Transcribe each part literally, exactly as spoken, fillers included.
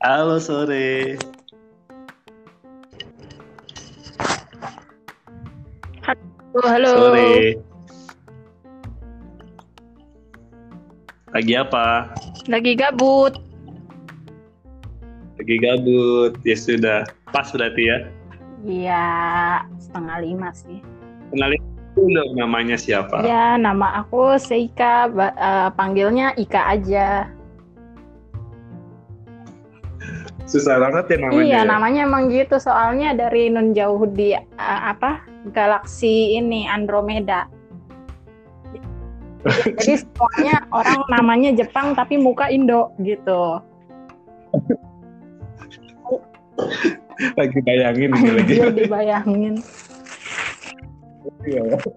Halo sore. Halo, halo. Sore. Lagi apa? Lagi gabut. Lagi gabut. Ya sudah. Pas berarti ya? Iya, setengah lima sih. Setengah lima. Namanya siapa? Ya, nama aku Seika, uh, panggilnya Ika aja. Susah banget ya namanya. Iya, ya? Namanya emang gitu, soalnya dari nun jauh di uh, apa? Galaksi ini Andromeda. Jadi semuanya orang namanya Jepang tapi muka Indo gitu. Lagi bayangin gitu lagi. Dibayangin. Lagi bayangin. Siap.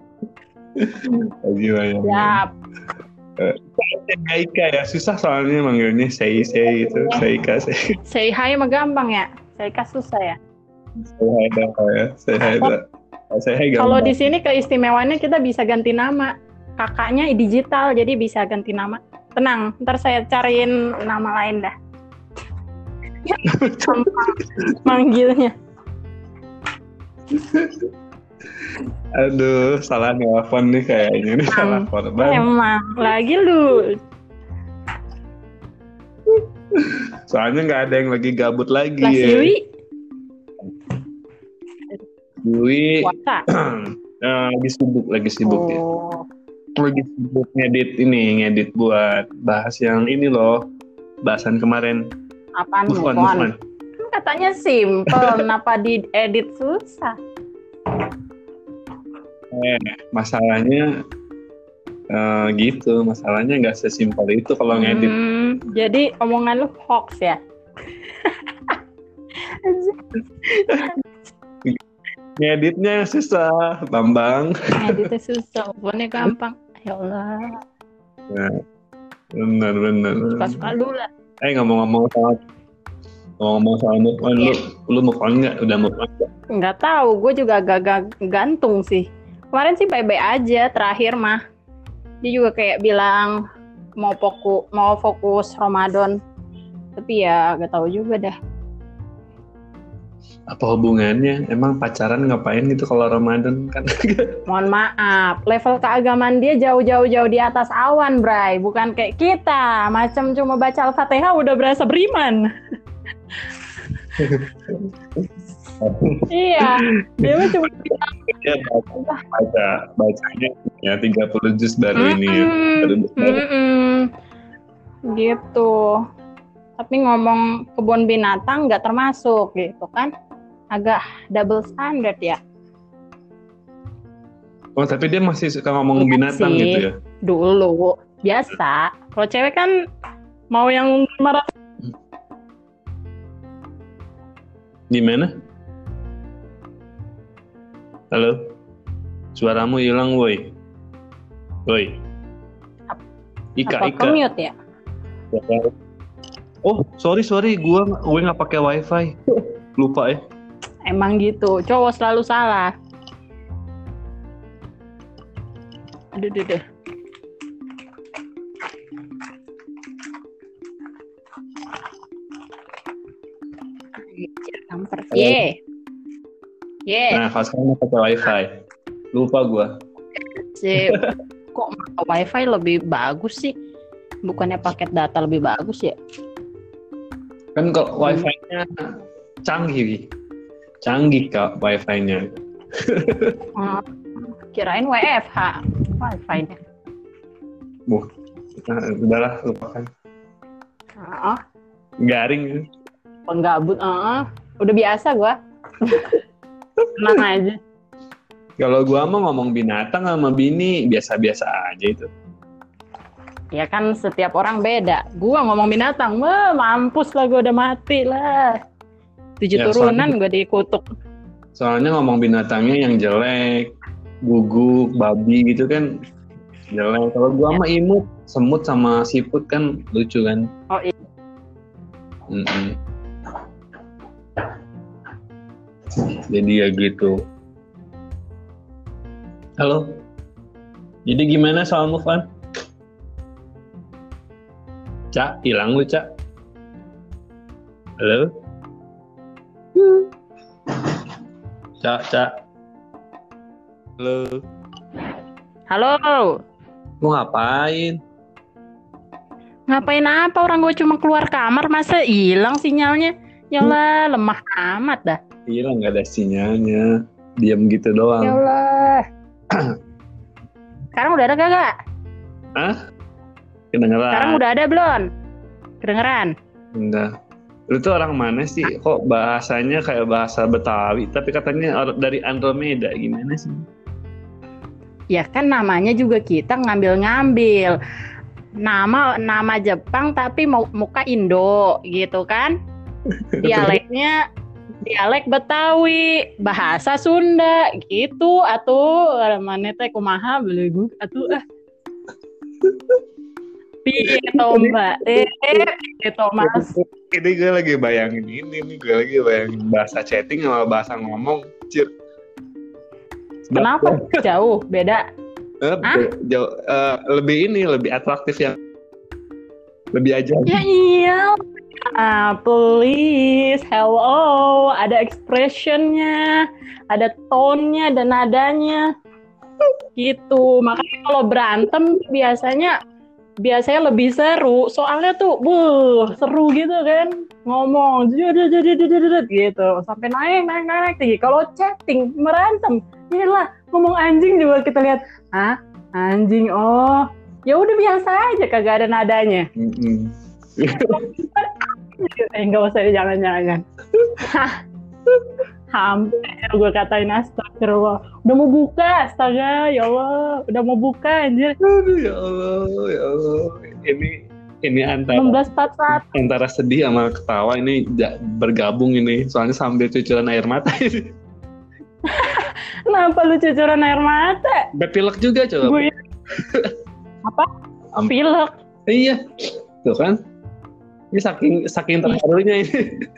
Seika ya, susah soalnya manggilnya Sei Sei gitu. Seika Sei. Sei Hai mah gampang ya. Seika susah ya. Sei Hai gampang ya. Sei Hai. Sei Hai gampang. Kalau di sini keistimewaannya kita bisa ganti nama. Kakaknya digital jadi bisa ganti nama. Tenang, ntar saya cariin nama lain dah. Manggilnya. Aduh, salah nelfon nih kayaknya nih, salah korban. Emang, lagi lu. Soalnya nggak ada yang lagi gabut lagi. Mas ya. Yui. Yui. uh, lagi sibuk, lagi sibuk oh. ya. Lagi sibuk ngedit ini, ngedit buat bahas yang ini loh, bahasan kemarin. Apaan? Move on, move on. Kan katanya simple, kenapa diedit susah? Eh, masalahnya uh, gitu, masalahnya nggak sesimpel itu kalau ngedit. Hmm, jadi omongan lu hoax ya? Ngeditnya susah, Bambang. Ngeditnya susah, omongannya gampang. Ya Allah. Nah, benar benar. Pas-pas lu lah. Eh ngomong-ngomong soal ngomong soal move on, yeah. lu, lu move on nggak? Udah move on nggak? Nggak tahu, gue juga agak-agak gantung sih. Kemarin sih bye-bye aja, terakhir mah. Dia juga kayak bilang mau fokus, mau fokus Ramadan. Tapi ya gak tahu juga dah. Apa hubungannya? Emang pacaran ngapain gitu kalau Ramadan kan? Mohon maaf, level keagamaan dia jauh-jauh-jauh di atas awan, Bray. Bukan kayak kita, macam cuma baca Al-Fatihah udah berasa beriman. Iya, dia mah cuma ya, baca, baca bacanya ya tiga puluh juz baru mm-mm, ini ya. Baru gitu. Tapi ngomong kebun binatang nggak termasuk gitu kan? Agak double standard ya. Oh, tapi dia masih suka ngomong ya binatang sih, gitu ya? Dulu biasa. Kalau cewek kan mau yang marah. Gimana? Halo, suaramu hilang, woi, woi. Ika, apa Ika. Mute ya? Oh, sorry sorry, gua gue nggak pakai wifi, lupa ya. Emang gitu, cowok selalu salah. Aduh, aduh, aduh. Kamper, ye. Yeah. Nah, kalau sekarang mau pakai wifi, lupa gue. Sip, kok wifi lebih bagus sih? Bukannya paket data lebih bagus ya? Kan kalau wifi-nya canggih, canggih kak wifi-nya. Kirain W F H wifi-nya. Buh, nah, udahlah lupakan. Uh-uh. Garing. Penggabut, uh-uh. Udah biasa gue. Tenang aja. Kalau gua mau ngomong binatang sama bini biasa-biasa aja itu. Ya kan setiap orang beda. Gua ngomong binatang, wah mampus lah, gua udah mati lah. Tujuh ya, turunan soalnya, gua dikutuk. Soalnya ngomong binatangnya yang jelek, guguk, babi gitu kan jelek. Kalau gua ya. Sama imut, semut sama siput kan lucu kan. Oh iya. Mm-mm. Jadi ya gitu. Halo. Jadi gimana soal move on? Cak, hilang lu, Cak. Halo? Cak, Cak. Halo. Halo. Lu ngapain? Ngapain apa? Orang gue cuma keluar kamar, masa hilang sinyalnya? Yalah, hmm. lemah amat dah. Hilang gak ada sinyalnya. Diam gitu doang. Yalah. Sekarang udah ada gak, Kak? Hah? Kedengeran. Sekarang udah ada belum? Kedengeran? Enggak. Lu tuh orang mana sih? Kok bahasanya kayak bahasa Betawi, tapi katanya dari Andromeda, gimana sih? Ya kan namanya juga kita ngambil-ngambil. Nama nama Jepang tapi muka Indo gitu kan? Dialeknya dialek Betawi, bahasa Sunda gitu atuh, mana teh kumaha beuleug atuh ah. Piye tomba? Eh, gitu Mas. Ini gue lagi bayangin ini, ini gue lagi bayangin bahasa chatting sama bahasa ngomong, cir. Kenapa jauh beda? Eh, jauh uh, lebih ini lebih atraktif yang lebih aja. Ya iya. Ah, please, hello. Ada expressionnya, ada tone-nya dan nadanya. Gitu. Makanya kalau berantem biasanya biasanya lebih seru, soalnya tuh buh seru gitu kan, ngomong gitu sampai naik naik naik tinggi. Kalau chatting merantem, iyalah ngomong anjing juga kita lihat, ah anjing, oh ya udah biasa aja, kagak ada nadanya. Enggak usah, jangan jangan hampir gue katain, astagfirullah. Udah mau buka, astaga, ya Allah. Udah mau buka, anjir. Aduh, ya Allah, ya Allah. Ini, ini antara antara sedih sama ketawa, ini bergabung ini. Soalnya sambil cucuran air mata ini. Kenapa lu cucuran air mata? Udah pilek juga, coba. Gue... Apa? Am- pilek? Iya, tuh kan. Ini saking, saking terharunya ini.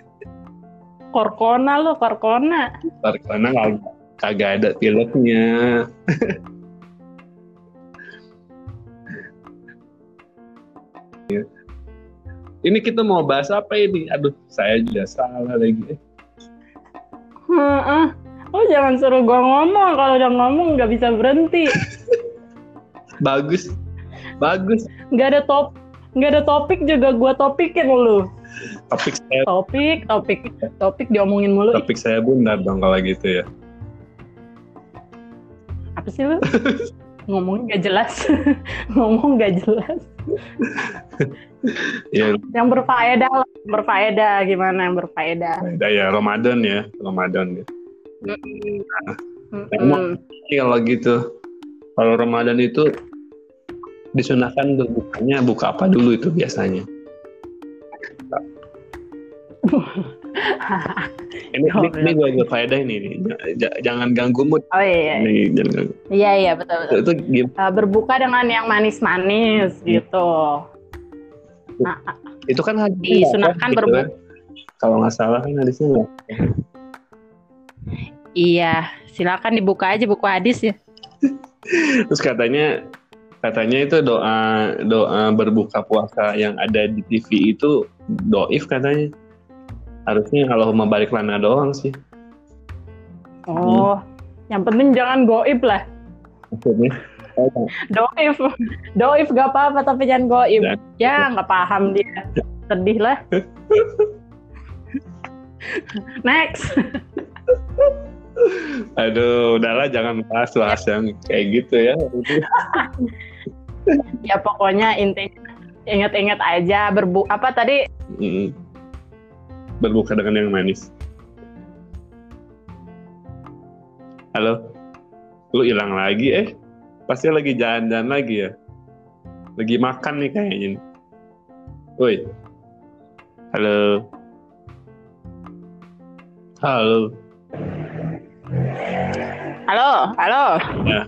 Korkona lo, korkona. Korkona kag- kagak ada pilotnya. Ini kita mau bahas apa ini? Aduh, saya juga salah lagi. Heeh. Oh, jangan suruh gua ngomong. Kalau udah ngomong nggak bisa berhenti. Bagus, bagus. Nggak ada top, nggak ada topik juga gua topikin lu. Topik saya topik topik topik diomongin mulu. Topik saya bundar dong kalau gitu ya. Apa sih lu? Ngomong nggak jelas. Ngomong nggak jelas. Ya. Yang berfaedah, berfaedah gimana yang berfaedah? Ada ya Ramadan ya, Ramadan gitu. Emang kalau gitu, kalau Ramadan itu disunahkan bukanya buka apa dulu itu biasanya? ini oh, ini gue gue faedah ini, J- jangan ganggu mood. Oh iya. Nih, jangan ganggu. Iya iya betul betul. Itu, itu, uh, berbuka dengan yang manis-manis gitu. gitu. Nah, itu kan hadis. Disunahkan gitu berbuka. Kan? Kalau nggak salah kan hadisnya. Iya, silakan dibuka aja buku hadis ya. Terus katanya katanya itu doa doa berbuka puasa yang ada di T V itu doif katanya. Harusnya kalau mau balik lana doang sih. Oh, hmm. Yang penting jangan goib lah. Maksudnya? Oh. Doif, doif gak apa-apa tapi jangan goib. Nah. Ya, gak paham dia. Sedih lah. Next. Aduh, udahlah jangan bahas-bahas yang kayak gitu ya. Ya pokoknya intinya ingat-ingat aja berbu apa tadi? Mm-hmm. Berbuka dengan yang manis. Halo, lu hilang lagi eh? Pasti lagi jalan-jalan lagi ya? Lagi makan nih kayaknya. Woi, halo, halo, halo, halo, ya.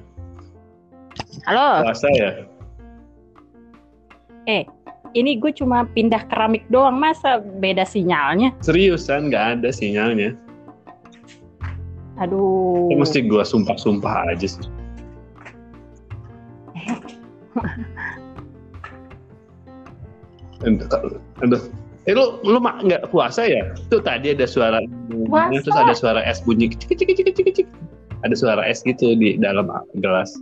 Halo. Puasa ya? Eh. Ini gue cuma pindah keramik doang, masa beda sinyalnya? Seriusan, nggak ada sinyalnya. Aduh. Ini mesti gue sumpah-sumpah aja sih. Aduh, eh lu lu mak nggak puasa ya? Itu tadi ada suara, puasa. Terus ada suara es bunyi, cik cik cik cik cik, ada suara es gitu di dalam gelas.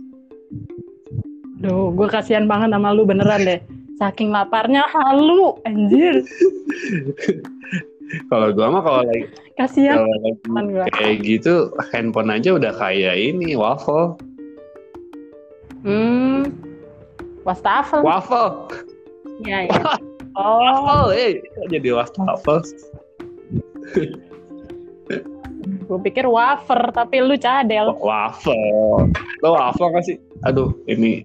Duh, gue kasihan banget sama lu beneran deh. Saking laparnya halu, anjir. Kalau gue mah kalau lagi kasihan kayak gitu handphone aja udah kayak ini waffle. Hmm, wastafel. Waffle. Ya, ya. Oh, waffle, eh jadi wastafel. Gue pikir wafer, tapi lu cadel. Waffle. Lu waffle nggak sih? Aduh, ini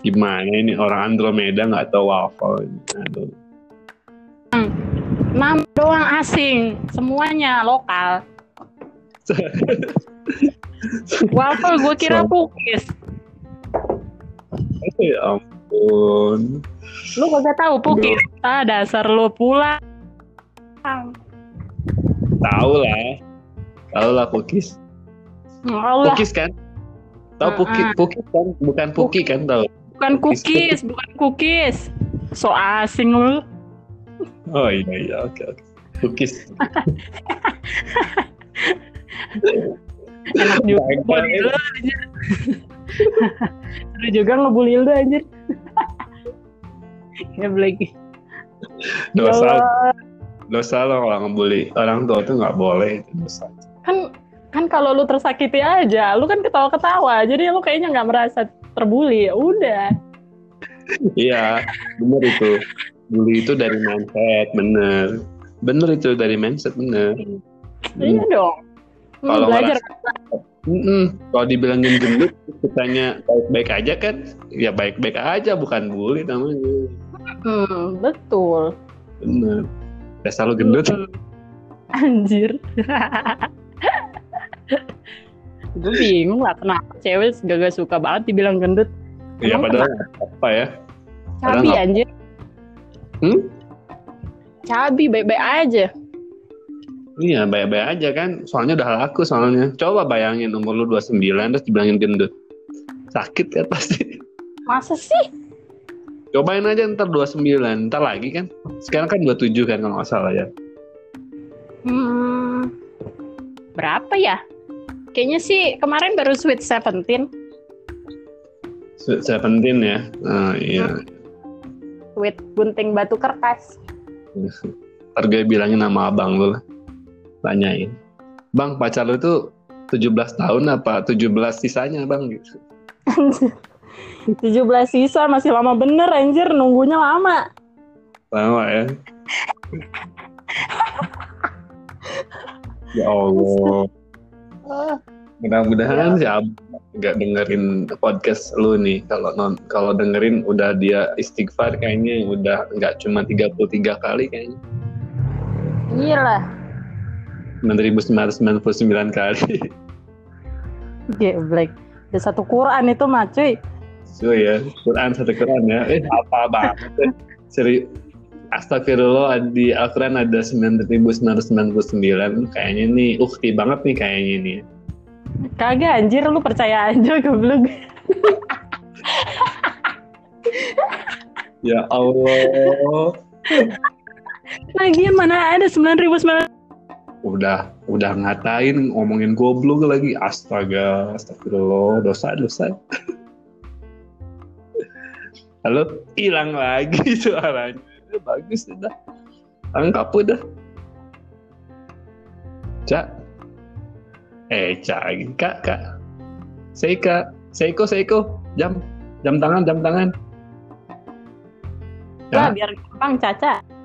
gimana ini orang Andromeda nggak tahu waffle. Aduh. Nama doang asing, semuanya lokal. Waffle gue kira pukis. Ya ampun. Lu kagak tahu pukis? Ah, dasar lu pulang. Tahu lah. Tahu lah pukis. Allah. Pukis kan? Tahu pukis, pukis kan? Bukan puki kan tahu. Bukan kukis, bukan kukis. So asing lu. Oh iya iya oke oke kukis. Enak juga ngebully lu anjir. Lu juga ngebully lu anjir. Ya lagi. Dosa. Dosa lo kalau ngebully orang tua tuh nggak boleh, itu dosa. Kan kan kalau lu tersakiti aja, lu kan ketawa-ketawa. Jadi lu kayaknya nggak merasa terbully. Udah. Iya, benar itu. Bully itu dari mindset, bener. Bener itu dari mindset, bener. Iya hmm. dong. Kalau belajar. Kalau dibilangin gendut, kitanya baik-baik aja kan? Ya baik-baik aja, bukan bully namanya. Hmm, betul. Bener. Dasar lu gendut. Hmm. Anjir. Gue bingung lah kenapa cewek gak suka banget dibilang gendut. Iya padahal kenapa? Apa ya? Cabi anjir. Hmm? Cabi baik-baik aja. Iya baik-baik aja kan. Soalnya udah laku soalnya. Coba bayangin umur lu dua puluh sembilan terus dibilangin gendut. Sakit kan pasti. Masa sih? Cobain aja ntar dua puluh sembilan. Ntar lagi kan. Sekarang kan dua puluh tujuh kan kalau gak salah ya. Hmm, berapa ya? Kayaknya sih kemarin baru Sweet Seventeen. Sweet Seventeen ya. Oh, iya hmm. With gunting batu kertas. Ntar gue bilangin nama abang lu lah. Tanyain, bang pacar lu tuh tujuh belas tahun apa tujuh belas sisanya bang gitu. tujuh belas sisa masih lama bener anjir. Nunggunya lama. Lama ya. Ya Allah. Mudah-mudahan ya. Si nggak dengerin podcast lu nih. Kalau non kalau dengerin udah dia istighfar kayaknya udah nggak cuma tiga puluh tiga kali kayaknya. Iya lah. seribu sembilan ratus sembilan puluh sembilan kali. Iya Black. Ada satu Quran itu mah cuy. Cuy ya Quran satu Quran ya. Eh apa banget ya. Seri Astagfirullah di Al-Quran ada sembilan ribu sembilan ratus sembilan puluh sembilan. Kayaknya nih ukti banget nih kayaknya nih. Kagak anjir lu percaya aja goblok. Ya Allah. Lagian mana ada sembilan ribu sembilan ratus. Udah udah ngatain ngomongin goblok lagi. Astaga, astagfirullah, dosa-dosa. Halo, hilang lagi suaranya. Bagus udah. Lengkap udah. Cak. Eh, cak, kak, kak, Seika, Seiko, Seiko, jam, jam tangan, jam tangan. Wah, biar gampang, Caca.